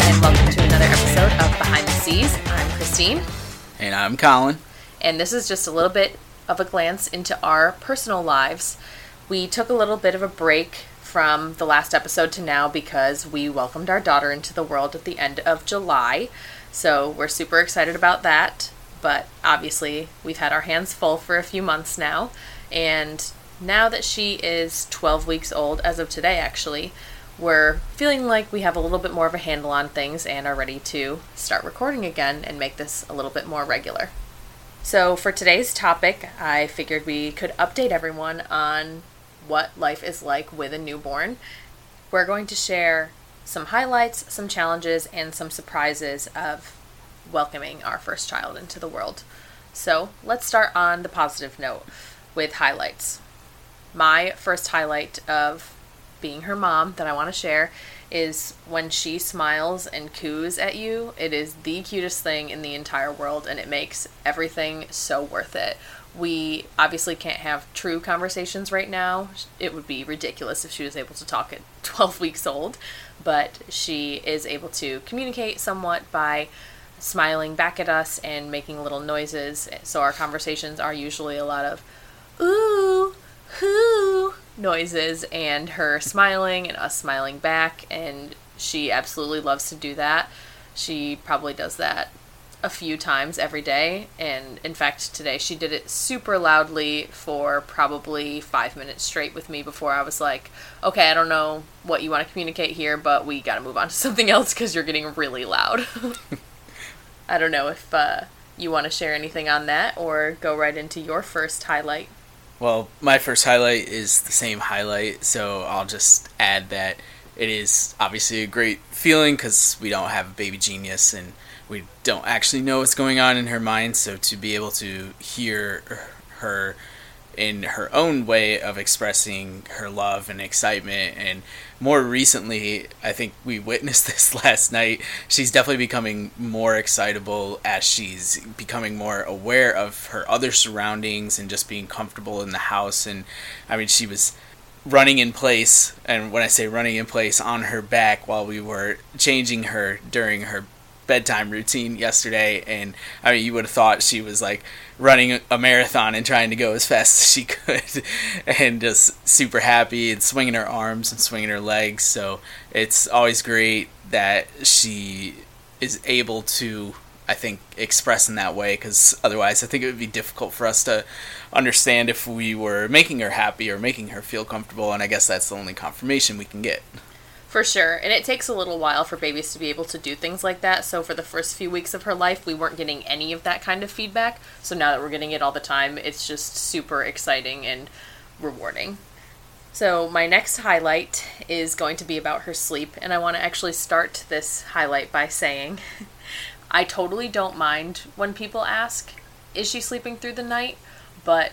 and welcome to another episode of Behind the Seas. I'm Christine. And I'm Colin. And this is just a little bit of a glance into our personal lives. We took a little bit of a break from the last episode to now because we welcomed our daughter into the world at the end of July. So we're super excited about that. But obviously, we've had our hands full for a few months now. And now that she is 12 weeks old, as of today actually, we're feeling like we have a little bit more of a handle on things and are ready to start recording again and make this a little bit more regular. So for today's topic, I figured we could update everyone on what life is like with a newborn. We're going to share some highlights, some challenges, and some surprises of welcoming our first child into the world. So let's start on the positive note with highlights. My first highlight of being her mom that I want to share is when she smiles and coos at you. It is the cutest thing in the entire world, and it makes everything so worth it. We obviously can't have true conversations right now. It would be ridiculous if she was able to talk at 12 weeks old, but she is able to communicate somewhat by smiling back at us and making little noises. So our conversations are usually a lot of ooh, hoo noises and her smiling and us smiling back, and she absolutely loves to do that. She probably does that a few times every day, and in fact today she did it super loudly for probably 5 minutes straight with me before I was like, okay, I don't know what you want to communicate here, but we got to move on to something else because you're getting really loud. I don't know if you want to share anything on that or go right into your first highlight. Well, my first highlight is the same highlight, so I'll just add that it is obviously a great feeling because we don't have a baby genius and we don't actually know what's going on in her mind, so to be able to hear her in her own way of expressing her love and excitement, and more recently, I think we witnessed this last night, she's definitely becoming more excitable as she's becoming more aware of her other surroundings and just being comfortable in the house. And I mean, she was running in place, and when I say running in place, on her back while we were changing her during her bedtime routine yesterday. And I mean, you would have thought she was like running a marathon and trying to go as fast as she could and just super happy and swinging her arms and swinging her legs. So it's always great that she is able to, I think, express in that way, because otherwise I think it would be difficult for us to understand if we were making her happy or making her feel comfortable, and I guess that's the only confirmation we can get. For sure, and it takes a little while for babies to be able to do things like that, so for the first few weeks of her life, we weren't getting any of that kind of feedback, so now that we're getting it all the time, it's just super exciting and rewarding. So my next highlight is going to be about her sleep, and I want to actually start this highlight by saying, I totally don't mind when people ask, is she sleeping through the night? But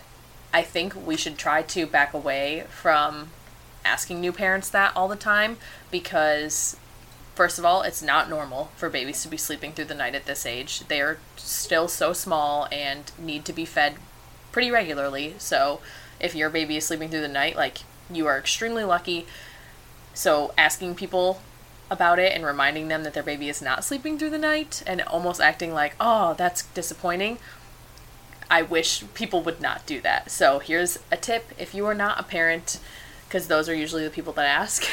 I think we should try to back away from asking new parents that all the time, because first of all, it's not normal for babies to be sleeping through the night at this age. They are still so small and need to be fed pretty regularly. So if your baby is sleeping through the night, like, you are extremely lucky. So asking people about it and reminding them that their baby is not sleeping through the night and almost acting like, oh, that's disappointing, I wish people would not do that. So here's a tip. If you are not a parent, because those are usually the people that ask,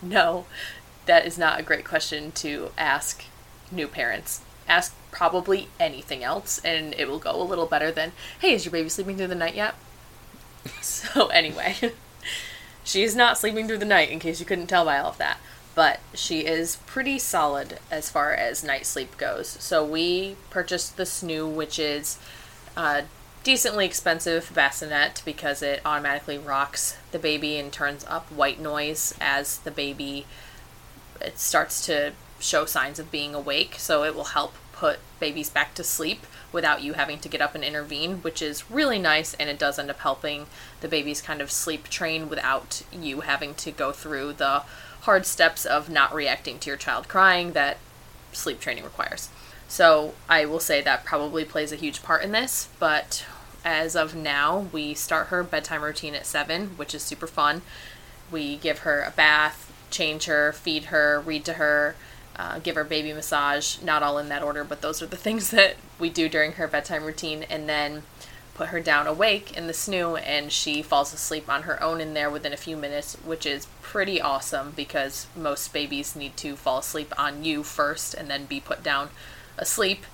no, that is not a great question to ask new parents. Ask probably anything else, and it will go a little better than, hey, is your baby sleeping through the night yet? So anyway, she's not sleeping through the night, in case you couldn't tell by all of that, but she is pretty solid as far as night sleep goes. So we purchased the Snoo, which is decently expensive bassinet because it automatically rocks the baby and turns up white noise as the baby it starts to show signs of being awake, so it will help put babies back to sleep without you having to get up and intervene, which is really nice, and it does end up helping the babies kind of sleep train without you having to go through the hard steps of not reacting to your child crying that sleep training requires. So I will say that probably plays a huge part in this, but as of now, we start her bedtime routine at 7, which is super fun. We give her a bath, change her, feed her, read to her, give her baby massage, not all in that order, but those are the things that we do during her bedtime routine, and then put her down awake in the Snoo, and she falls asleep on her own in there within a few minutes, which is pretty awesome because most babies need to fall asleep on you first and then be put down asleep,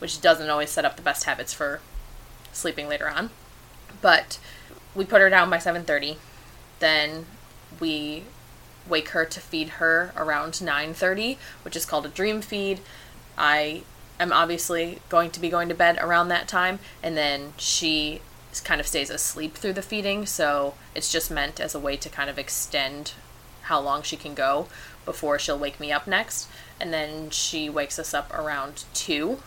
which doesn't always set up the best habits for sleeping later on. But we put her down by 7:30. Then we wake her to feed her around 9:30, which is called a dream feed. I'm obviously going to be going to bed around that time, and then she kind of stays asleep through the feeding, so it's just meant as a way to kind of extend how long she can go before she'll wake me up next. And then she wakes us up around 2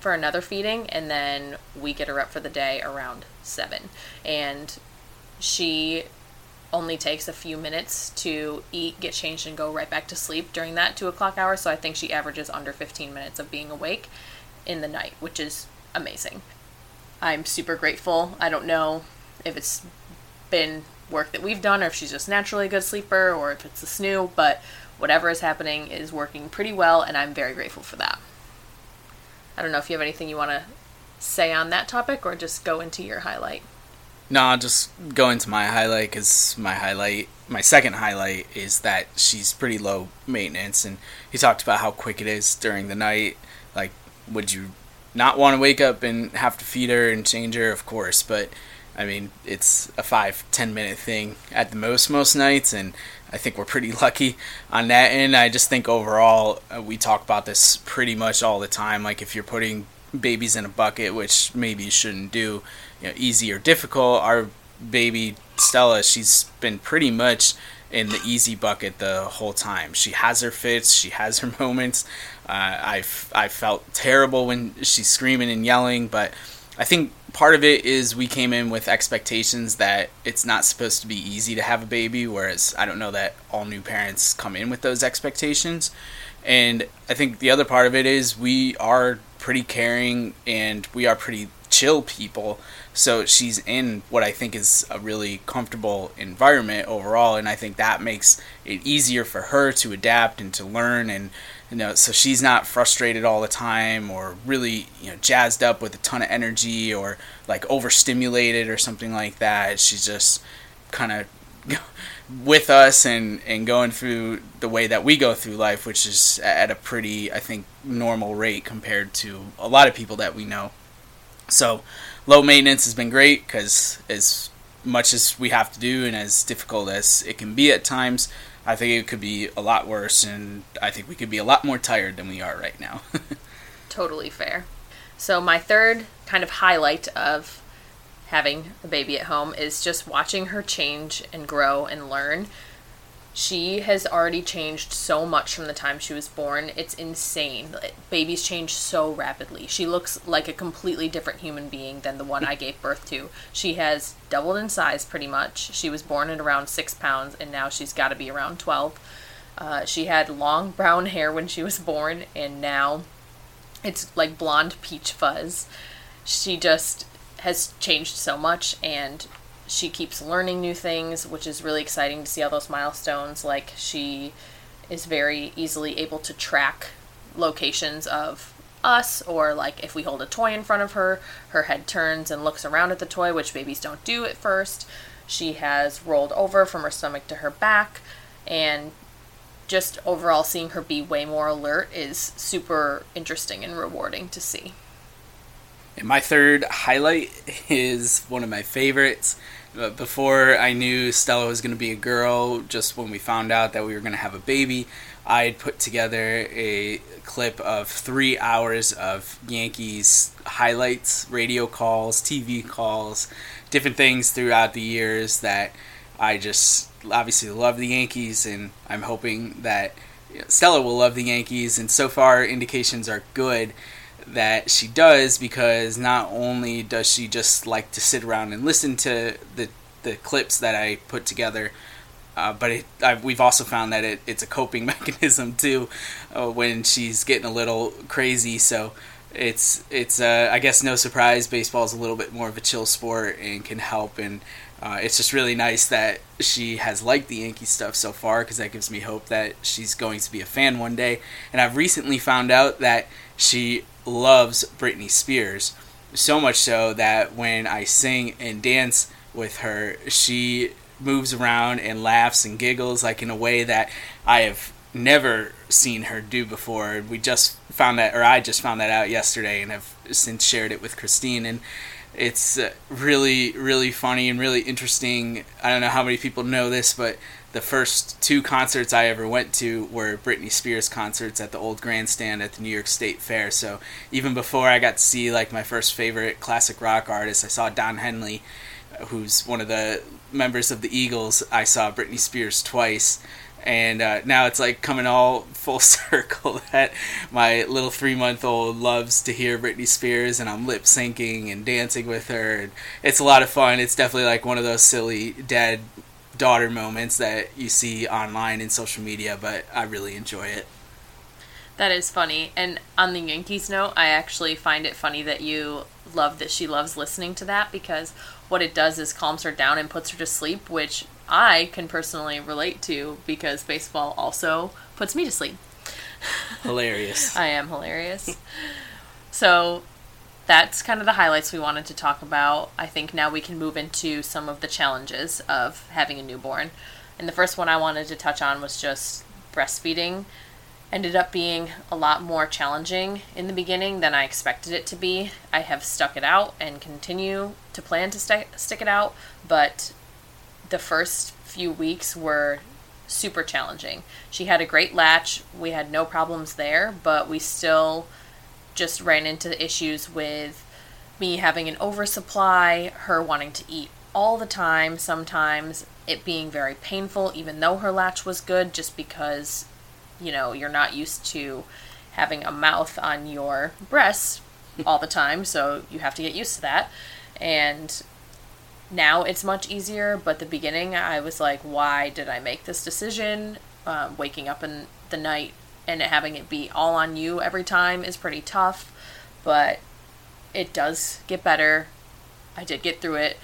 for another feeding, and then we get her up for the day around 7. And she only takes a few minutes to eat, get changed, and go right back to sleep during that 2 o'clock hour, so I think she averages under 15 minutes of being awake in the night, which is amazing. I'm super grateful. I don't know if it's been work that we've done or if she's just naturally a good sleeper or if it's the Snoo, but whatever is happening is working pretty well, and I'm very grateful for that. I don't know if you have anything you want to say on that topic or just go into your highlight. No, just going to my highlight, because my second highlight is that she's pretty low maintenance, and he talked about how quick it is during the night. Like, would you not want to wake up and have to feed her and change her? Of course, but I mean, it's a 5-10 minute thing at the most nights, and I think we're pretty lucky on that end. I just think overall, we talk about this pretty much all the time. Like, if you're putting babies in a bucket, which maybe you shouldn't do, easy or difficult, our baby Stella, she's been pretty much in the easy bucket the whole time. She has her fits, she has her moments. I felt terrible when she's screaming and yelling, but I think part of it is we came in with expectations that it's not supposed to be easy to have a baby, whereas I don't know that all new parents come in with those expectations. And I think the other part of it is we are pretty caring and we are pretty chill people, so she's in what I think is a really comfortable environment overall, and I think that makes it easier for her to adapt and to learn, and so she's not frustrated all the time or really jazzed up with a ton of energy or like overstimulated or something like that. She's just kind of with us and going through the way that we go through life, which is at a pretty, I think, normal rate compared to a lot of people that we know. So low maintenance has been great, because as much as we have to do and as difficult as it can be at times, I think it could be a lot worse, and I think we could be a lot more tired than we are right now. Totally fair. So my third kind of highlight of having a baby at home is just watching her change and grow and learn. She has already changed so much from the time she was born. It's insane. Babies change so rapidly. She looks like a completely different human being than the one I gave birth to. She has doubled in size pretty much. She was born at around 6 pounds, and now she's got to be around 12. She had long brown hair when she was born, and now it's like blonde peach fuzz. She just has changed so much, and she keeps learning new things, which is really exciting to see all those milestones. Like, she is very easily able to track locations of us, or like if we hold a toy in front of her, her head turns and looks around at the toy, which babies don't do at first. She has rolled over from her stomach to her back, and just overall seeing her be way more alert is super interesting and rewarding to see. And my third highlight is one of my favorites. Before I knew Stella was going to be a girl, just when we found out that we were going to have a baby, I had put together a clip of 3 hours of Yankees highlights, radio calls, TV calls, different things throughout the years that I just obviously love the Yankees, and I'm hoping that Stella will love the Yankees, and so far indications are good that she does, because not only does she just like to sit around and listen to the clips that I put together, but we've also found that it's a coping mechanism too when she's getting a little crazy. So it's I guess no surprise, baseball's a little bit more of a chill sport and can help, and It's just really nice that she has liked the Yankee stuff so far, because that gives me hope that she's going to be a fan one day. And I've recently found out that she loves Britney Spears, so much so that when I sing and dance with her, she moves around and laughs and giggles like in a way that I have never seen her do before. I just found that out yesterday and have since shared it with Christine, and it's really, really funny and really interesting. I don't know how many people know this, but the first two concerts I ever went to were Britney Spears concerts at the old grandstand at the New York State Fair. So even before I got to see like my first favorite classic rock artist, I saw Don Henley, who's one of the members of the Eagles. I saw Britney Spears twice. And now it's like coming all full circle that my little 3-month-old loves to hear Britney Spears, and I'm lip syncing and dancing with her. And it's a lot of fun. It's definitely like one of those silly dad daughter moments that you see online and social media, but I really enjoy it. That is funny. And on the Yankees note, I actually find it funny that you love that she loves listening to that, because what it does is calms her down and puts her to sleep, which I can personally relate to because baseball also puts me to sleep. Hilarious. I am hilarious. So that's kind of the highlights we wanted to talk about. I think now we can move into some of the challenges of having a newborn. And the first one I wanted to touch on was just breastfeeding. Ended up being a lot more challenging in the beginning than I expected it to be. I have stuck it out and continue to plan to stick it out, but the first few weeks were super challenging. She had a great latch. We had no problems there, but we still just ran into issues with me having an oversupply, her wanting to eat all the time, sometimes it being very painful, even though her latch was good, just because, you know, you're not used to having a mouth on your breasts all the time, so you have to get used to that. And now it's much easier, but the beginning I was like, why did I make this decision? Waking up in the night and having it be all on you every time is pretty tough, but it does get better. I did get through it.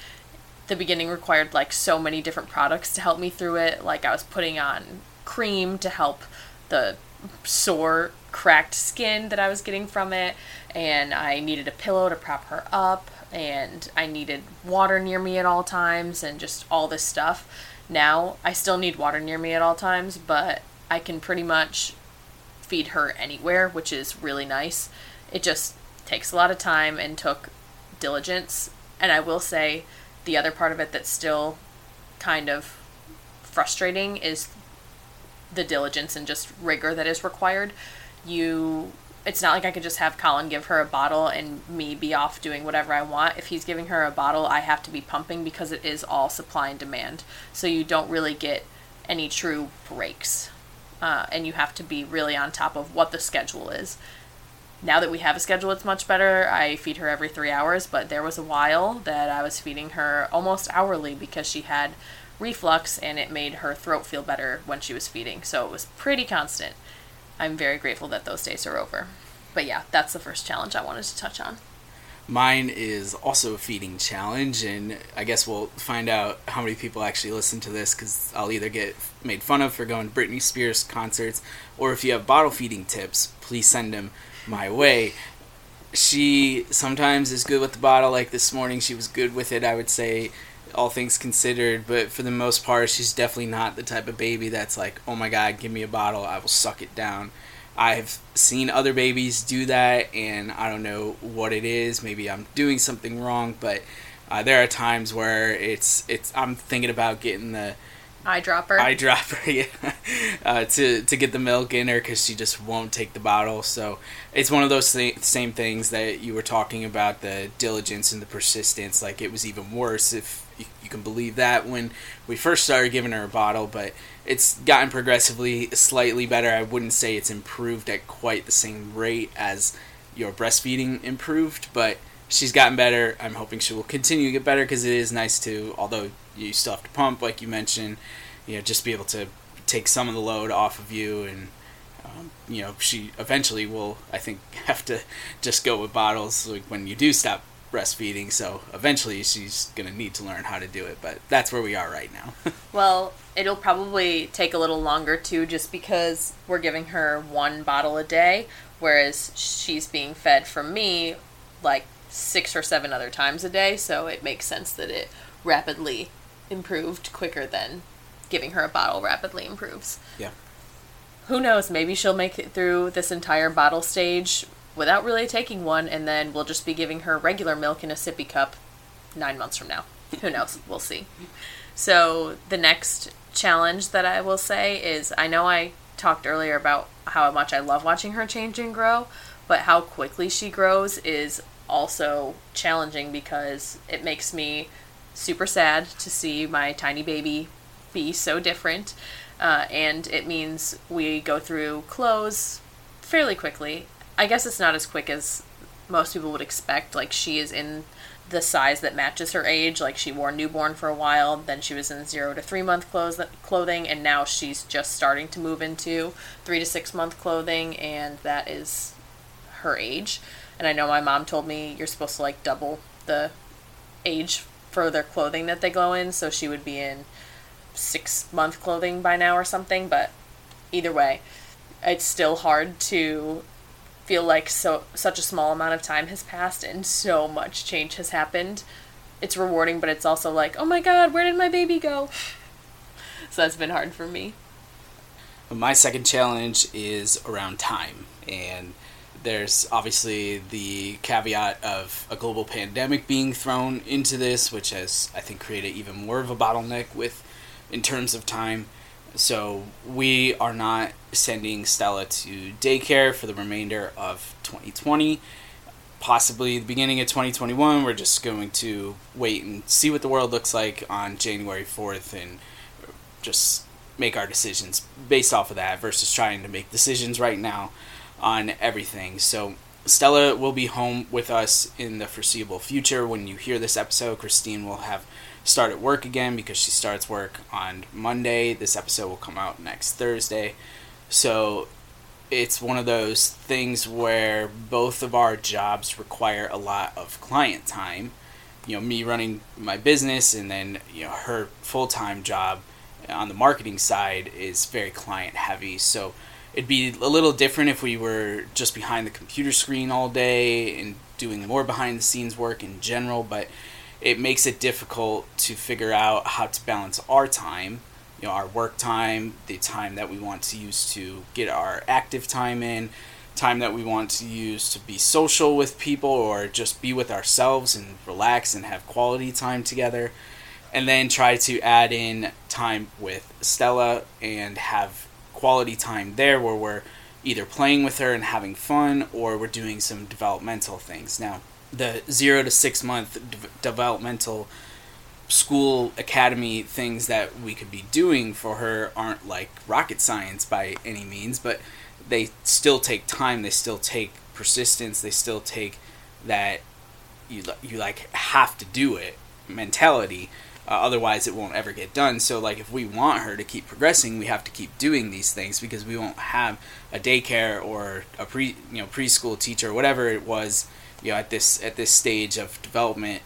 The beginning required like so many different products to help me through it. Like I was putting on cream to help the sore, cracked skin that I was getting from it, and I needed a pillow to prop her up, and I needed water near me at all times, and just all this stuff. Now, I still need water near me at all times, but I can pretty much feed her anywhere, which is really nice. It just takes a lot of time and took diligence. And I will say the other part of it that's still kind of frustrating is the diligence and just rigor that is required. It's not like I could just have Colin give her a bottle and me be off doing whatever I want. If he's giving her a bottle, I have to be pumping because it is all supply and demand. So you don't really get any true breaks. And you have to be really on top of what the schedule is. Now that we have a schedule, it's much better. I feed her every 3 hours, but there was a while that I was feeding her almost hourly because she had reflux and it made her throat feel better when she was feeding. So it was pretty constant. I'm very grateful that those days are over. But yeah, that's the first challenge I wanted to touch on. Mine is also a feeding challenge, and I guess we'll find out how many people actually listen to this, because I'll either get made fun of for going to Britney Spears concerts, or if you have bottle feeding tips, please send them my way. She sometimes is good with the bottle, like this morning she was good with it, I would say, all things considered, but for the most part, she's definitely not the type of baby that's like, oh my God, give me a bottle, I will suck it down. I've seen other babies do that, and I don't know what it is. Maybe I'm doing something wrong, but there are times where I'm thinking about getting the eyedropper, yeah, to get the milk in her, because she just won't take the bottle. So it's one of those same things that you were talking about, the diligence and the persistence. Like, it was even worse, if you can believe that, when we first started giving her a bottle, but it's gotten progressively slightly better. I wouldn't say it's improved at quite the same rate as your breastfeeding improved, but she's gotten better. I'm hoping she will continue to get better, because it is nice to, although you still have to pump, like you mentioned, you know, just be able to take some of the load off of you. And, you know, she eventually will, I think, have to just go with bottles, like when you do stop breastfeeding, so eventually she's going to need to learn how to do it, but that's where we are right now. Well, it'll probably take a little longer, too, just because we're giving her one bottle a day, whereas she's being fed from me, like, 6 or 7 other times a day, so it makes sense that it rapidly improved quicker than giving her a bottle rapidly improves. Yeah. Who knows, maybe she'll make it through this entire bottle stage without really taking one, and then we'll just be giving her regular milk in a sippy cup 9 months from now. Who knows? We'll see. So the next challenge that I will say is, I know I talked earlier about how much I love watching her change and grow, but how quickly she grows is also challenging, because it makes me super sad to see my tiny baby be so different, and it means we go through clothes fairly quickly. I guess it's not as quick as most people would expect. Like, she is in the size that matches her age. Like, she wore newborn for a while, then she was in 0 to 3 month clothing, and now she's just starting to move into 3 to 6 month clothing, and that is her age. And I know my mom told me you're supposed to, like, double the age for their clothing that they go in, so she would be in 6 month clothing by now or something, but either way, it's still hard to feel like such a small amount of time has passed and so much change has happened. It's rewarding, but it's also like, oh my god, where did my baby go? So that's been hard for me. My second challenge is around time, and there's obviously the caveat of a global pandemic being thrown into this, which has, I think, created even more of a bottleneck in terms of time. So we are not sending Stella to daycare for the remainder of 2020, possibly the beginning of 2021. We're just going to wait and see what the world looks like on January 4th and just make our decisions based off of that versus trying to make decisions right now on everything. So Stella will be home with us in the foreseeable future. When you hear this episode, Christine will have started work again, because she starts work on Monday. This episode will come out next Thursday. So it's one of those things where both of our jobs require a lot of client time. You know, me running my business, and then, you know, her full-time job on the marketing side is very client heavy. So it'd be a little different if we were just behind the computer screen all day and doing more behind-the-scenes work in general, but it makes it difficult to figure out how to balance our time, you know, our work time, the time that we want to use to get our active time in, time that we want to use to be social with people or just be with ourselves and relax and have quality time together, and then try to add in time with Stella and have quality time there where we're either playing with her and having fun, or we're doing some developmental things. Now, the 0 to 6 month developmental school academy things that we could be doing for her aren't like rocket science by any means, but they still take time, they still take persistence, they still take that you like have to do it mentality. Otherwise, it won't ever get done. So, like, if we want her to keep progressing, we have to keep doing these things, because we won't have a daycare or a preschool teacher or whatever it was, you know, at this stage of development,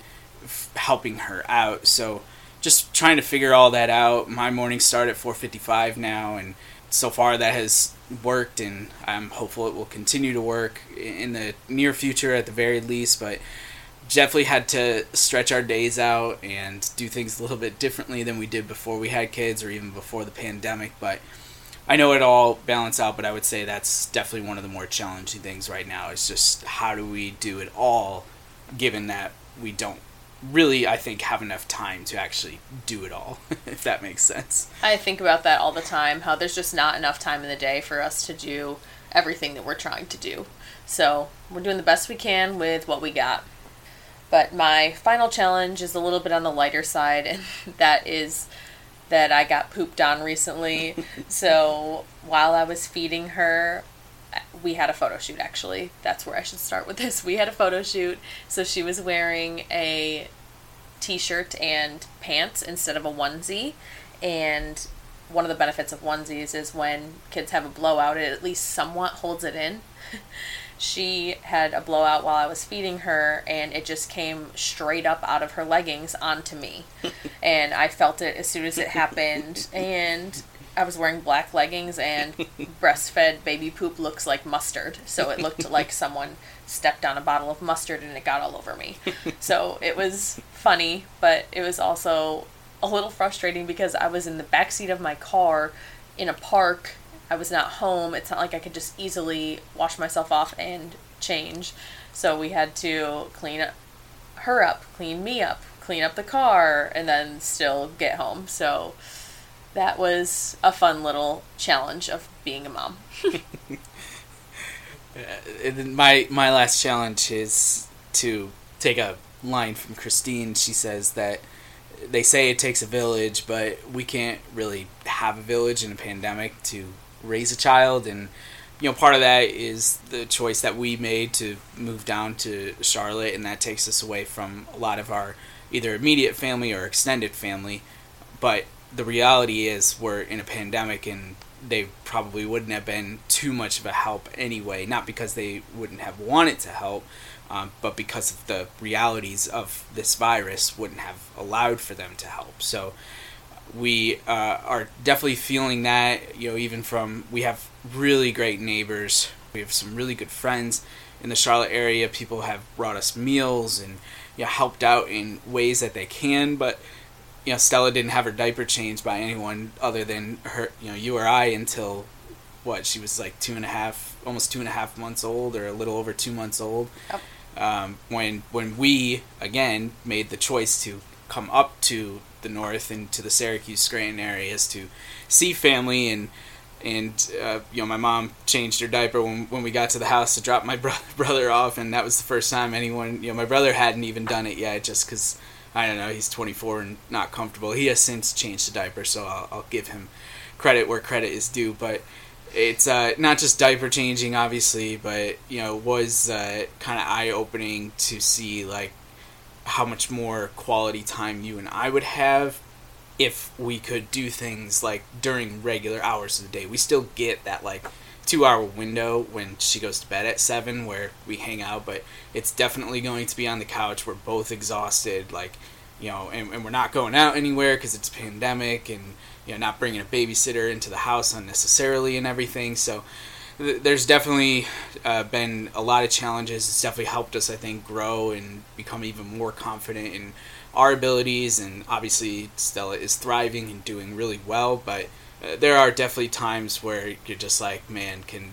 helping her out. So, just trying to figure all that out. My mornings start at 4:55 now, and so far that has worked, and I'm hopeful it will continue to work in the near future, at the very least. But definitely had to stretch our days out and do things a little bit differently than we did before we had kids, or even before the pandemic. But I know it all balance out, but I would say that's definitely one of the more challenging things right now. It's just, how do we do it all, given that we don't really, I think, have enough time to actually do it all, if that makes sense. I think about that all the time, how there's just not enough time in the day for us to do everything that we're trying to do. So we're doing the best we can with what we got. But my final challenge is a little bit on the lighter side, and that is that I got pooped on recently. So while I was feeding her, we had a photo shoot, actually. That's where I should start with this. We had a photo shoot, so she was wearing a t-shirt and pants instead of a onesie, and one of the benefits of onesies is when kids have a blowout, it at least somewhat holds it in. She had a blowout while I was feeding her, and it just came straight up out of her leggings onto me. And I felt it as soon as it happened, and I was wearing black leggings, and breastfed baby poop looks like mustard, so it looked like someone stepped on a bottle of mustard and it got all over me. So it was funny, but it was also a little frustrating because I was in the backseat of my car in a park. I was not home. It's not like I could just easily wash myself off and change. So we had to clean her up, clean me up, clean up the car, and then still get home. So that was a fun little challenge of being a mom. My last challenge is to take a line from Christine. She says that they say it takes a village, but we can't really have a village in a pandemic to raise a child, and you know, part of that is the choice that we made to move down to Charlotte, and that takes us away from a lot of our either immediate family or extended family. But the reality is we're in a pandemic, and they probably wouldn't have been too much of a help anyway, not because they wouldn't have wanted to help, but because of the realities of this virus wouldn't have allowed for them to help. So we are definitely feeling that, you know, even from, we have really great neighbors. We have some really good friends in the Charlotte area. People have brought us meals and, you know, helped out in ways that they can. But, you know, Stella didn't have her diaper changed by anyone other than her, you know, you or I until, what, she was like 2.5, almost 2.5 months old, or a little over 2 months old. Oh. When we, again, made the choice to come up to the north and to the Syracuse, Scranton areas to see family, and you know, my mom changed her diaper when we got to the house to drop my brother off, and that was the first time anyone, you know, my brother hadn't even done it yet, just because, I don't know, he's 24 and not comfortable. He has since changed the diaper, so I'll give him credit where credit is due. But it's not just diaper changing, obviously, but you know, was kind of eye-opening to see like how much more quality time you and I would have if we could do things like during regular hours of the day. We still get that like 2-hour window when she goes to bed at 7 where we hang out, but it's definitely going to be on the couch. We're both exhausted, like, you know, and we're not going out anywhere because it's a pandemic, and you know, not bringing a babysitter into the house unnecessarily and everything. So there's definitely been a lot of challenges. It's definitely helped us, I think, grow and become even more confident in our abilities. And obviously, Stella is thriving and doing really well. But there are definitely times where you're just like, man, can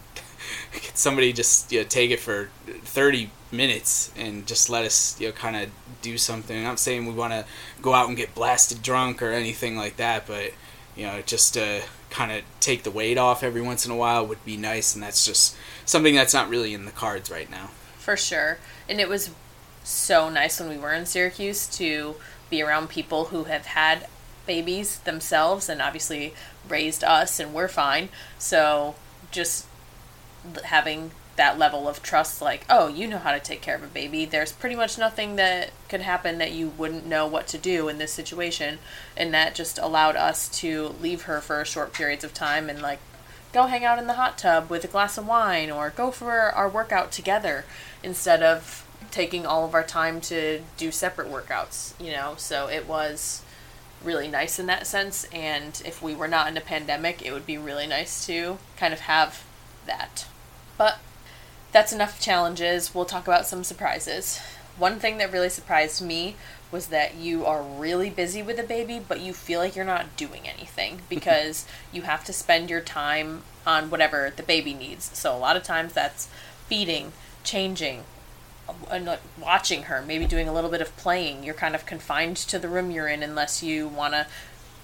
somebody just, you know, take it for 30 minutes and just let us, you know, kind of do something. I'm not saying we want to go out and get blasted drunk or anything like that, but you know, just kind of take the weight off every once in a while would be nice, and that's just something that's not really in the cards right now. For sure. And it was so nice when we were in Syracuse to be around people who have had babies themselves and obviously raised us, and we're fine. So just having that level of trust, like, oh, you know how to take care of a baby. There's pretty much nothing that could happen that you wouldn't know what to do in this situation. And that just allowed us to leave her for short periods of time and, like, go hang out in the hot tub with a glass of wine, or go for our workout together instead of taking all of our time to do separate workouts, you know. So it was really nice in that sense. And if we were not in a pandemic, it would be really nice to kind of have that. But that's enough challenges. We'll talk about some surprises. One thing that really surprised me was that you are really busy with a baby, but you feel like you're not doing anything because you have to spend your time on whatever the baby needs. So a lot of times that's feeding, changing, and watching her, maybe doing a little bit of playing. You're kind of confined to the room you're in unless you want to,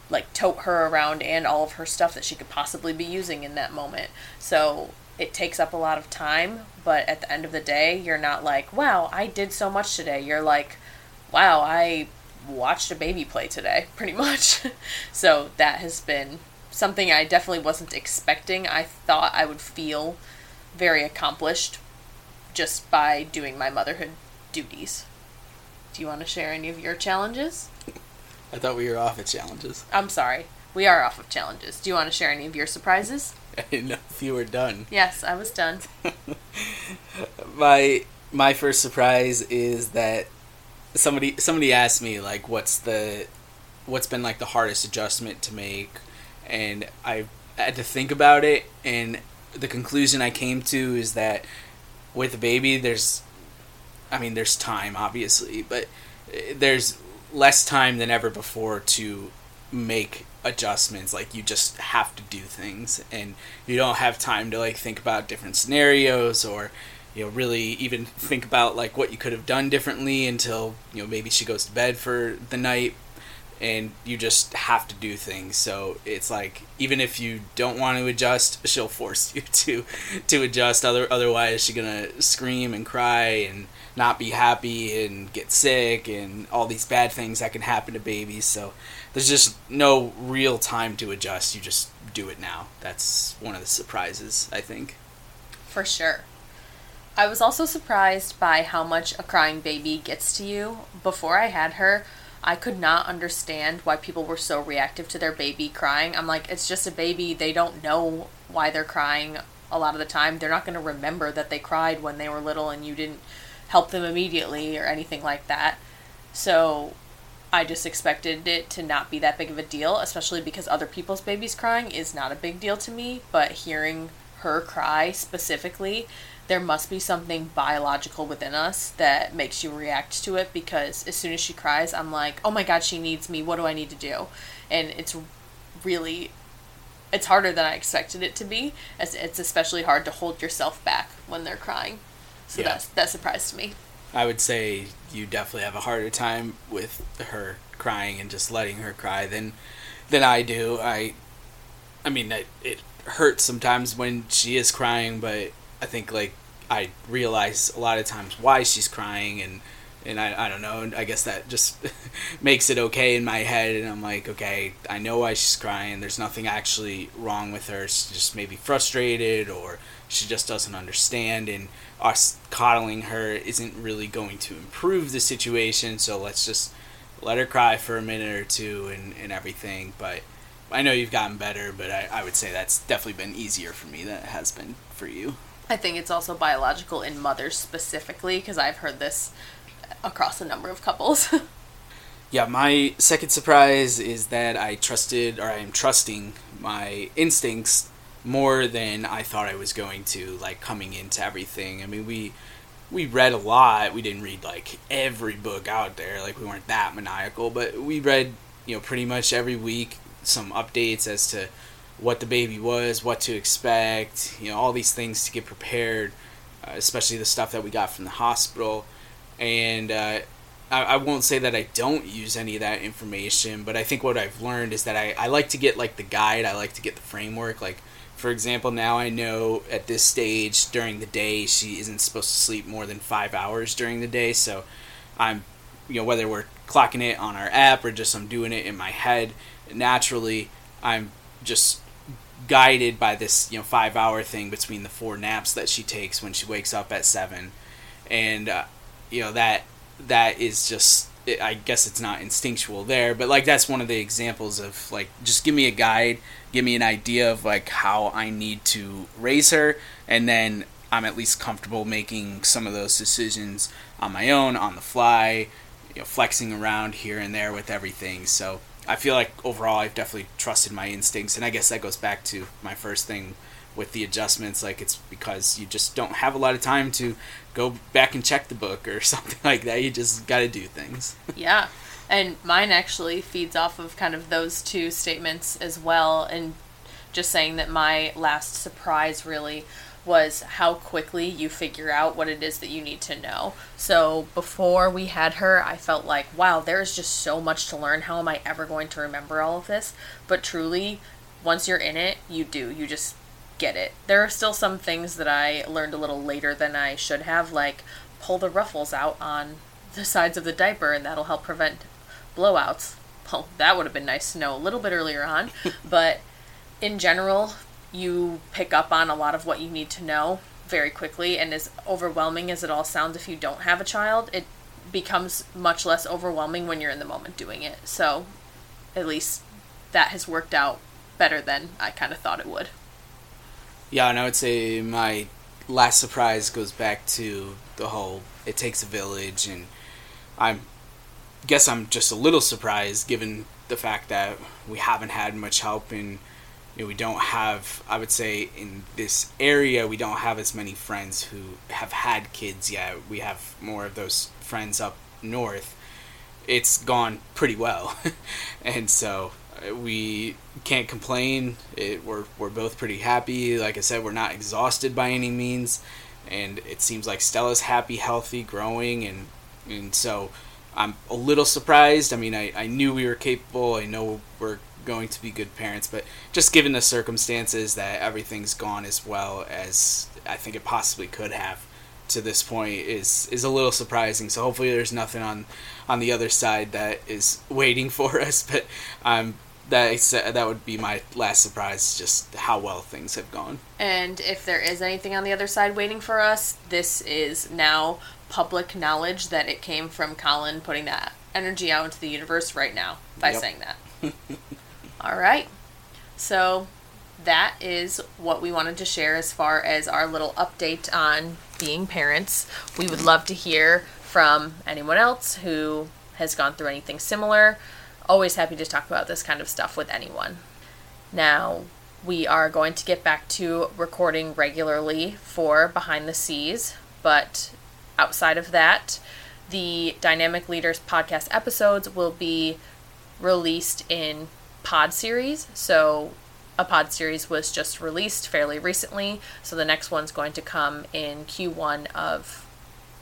like, tote her around and all of her stuff that she could possibly be using in that moment. So it takes up a lot of time, but at the end of the day, you're not like, wow, I did so much today. You're like, wow, I watched a baby play today, pretty much. So that has been something I definitely wasn't expecting. I thought I would feel very accomplished just by doing my motherhood duties. Do you want to share any of your challenges? I thought we were off at challenges. I'm sorry. We are off of challenges. Do you want to share any of your surprises? I didn't know if you were done. Yes, I was done. My first surprise is that somebody asked me, like, what's been, like, the hardest adjustment to make, and I had to think about it, and the conclusion I came to is that with a baby, there's time, obviously, but there's less time than ever before to make adjustments. Like, you just have to do things, and you don't have time to, like, think about different scenarios, or, you know, really even think about, like, what you could have done differently until, you know, maybe she goes to bed for the night, and you just have to do things. So it's like, even if you don't want to adjust, she'll force you to adjust. Otherwise she's gonna scream and cry and not be happy and get sick and all these bad things that can happen to babies. So there's just no real time to adjust. You just do it now. That's one of the surprises, I think. For sure. I was also surprised by how much a crying baby gets to you. Before I had her, I could not understand why people were so reactive to their baby crying. I'm like, it's just a baby. They don't know why they're crying a lot of the time. They're not going to remember that they cried when they were little and you didn't help them immediately or anything like that. So I just expected it to not be that big of a deal, especially because other people's babies crying is not a big deal to me. But hearing her cry specifically, there must be something biological within us that makes you react to it, because as soon as she cries, I'm like, oh my God, she needs me. What do I need to do? And it's harder than I expected it to be. It's especially hard to hold yourself back when they're crying. So yeah, that surprised me. I would say you definitely have a harder time with her crying and just letting her cry than I do. I mean, it hurts sometimes when she is crying, but I think, like, I realize a lot of times why she's crying, and I don't know, and I guess that just makes it okay in my head, and I'm like, okay, I know why she's crying. There's nothing actually wrong with her. She's just maybe frustrated, or she just doesn't understand, and us coddling her isn't really going to improve the situation, so let's just let her cry for a minute or two and everything. But I know you've gotten better, but I would say that's definitely been easier for me than it has been for you. I think it's also biological in mothers specifically, because I've heard this across a number of couples. Yeah, my second surprise is that I am trusting my instincts more than I thought I was going to, like, coming into everything. I mean, we read a lot. We didn't read, like, every book out there. Like, we weren't that maniacal, but we read, you know, pretty much every week some updates as to what the baby was, what to expect, you know, all these things to get prepared, especially the stuff that we got from the hospital. And I won't say that I don't use any of that information, but I think what I've learned is that I like to get, like, the guide. I like to get the framework. Like, for example, now I know at this stage during the day she isn't supposed to sleep more than 5 hours during the day. So I'm, you know, whether we're clocking it on our app or just I'm doing it in my head, naturally I'm just guided by this, you know, 5 hour thing between the 4 naps that she takes when she wakes up at 7. And you know, that is just, I guess it's not instinctual there, but, like, that's one of the examples of, like, just give me a guide, give me an idea of, like, how I need to raise her, and then I'm at least comfortable making some of those decisions on my own, on the fly, you know, flexing around here and there with everything. So I feel like overall I've definitely trusted my instincts, and I guess that goes back to my first thing with the adjustments. Like, it's because you just don't have a lot of time to go back and check the book or something like that. You just got to do things. Yeah, and mine actually feeds off of kind of those two statements as well, and just saying that my last surprise really was how quickly you figure out what it is that you need to know. So before we had her, I felt like, wow, there's just so much to learn. How am I ever going to remember all of this? But truly, once you're in it, you do. You just get it. There are still some things that I learned a little later than I should have, like pull the ruffles out on the sides of the diaper and that'll help prevent blowouts. Well, that would have been nice to know a little bit earlier on, but in general, you pick up on a lot of what you need to know very quickly, and as overwhelming as it all sounds, if you don't have a child, it becomes much less overwhelming when you're in the moment doing it. So at least that has worked out better than I kind of thought it would. Yeah, and I would say my last surprise goes back to the whole it takes a village, and I guess I'm just a little surprised given the fact that we haven't had much help, and we don't have, I would say in this area, we don't have as many friends who have had kids yet. We have more of those friends up north. It's gone pretty well. And so we can't complain. We're both pretty happy. Like I said, we're not exhausted by any means. And it seems like Stella's happy, healthy, growing. And so I'm a little surprised. I mean, I knew we were capable. I know we're going to be good parents, but just given the circumstances that everything's gone as well as I think it possibly could have to this point is a little surprising. So hopefully there's nothing on the other side that is waiting for us, but that would be my last surprise, just how well things have gone. And if there is anything on the other side waiting for us, this is now public knowledge that it came from Colin putting that energy out into the universe right now by saying that. All right, so that is what we wanted to share as far as our little update on being parents. We would love to hear from anyone else who has gone through anything similar. Always happy to talk about this kind of stuff with anyone. Now, we are going to get back to recording regularly for Behind the Seas, but outside of that, the Dynamic Leaders podcast episodes will be released in pod series. So a pod series was just released fairly recently, so the next one's going to come in Q1 of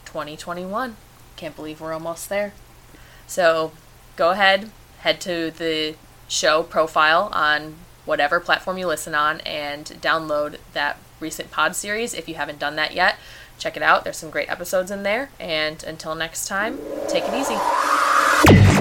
2021. Can't believe we're almost there. So go ahead, head to the show profile on whatever platform you listen on and download that recent pod series. If you haven't done that yet, check it out. There's some great episodes in there. And until next time, take it easy.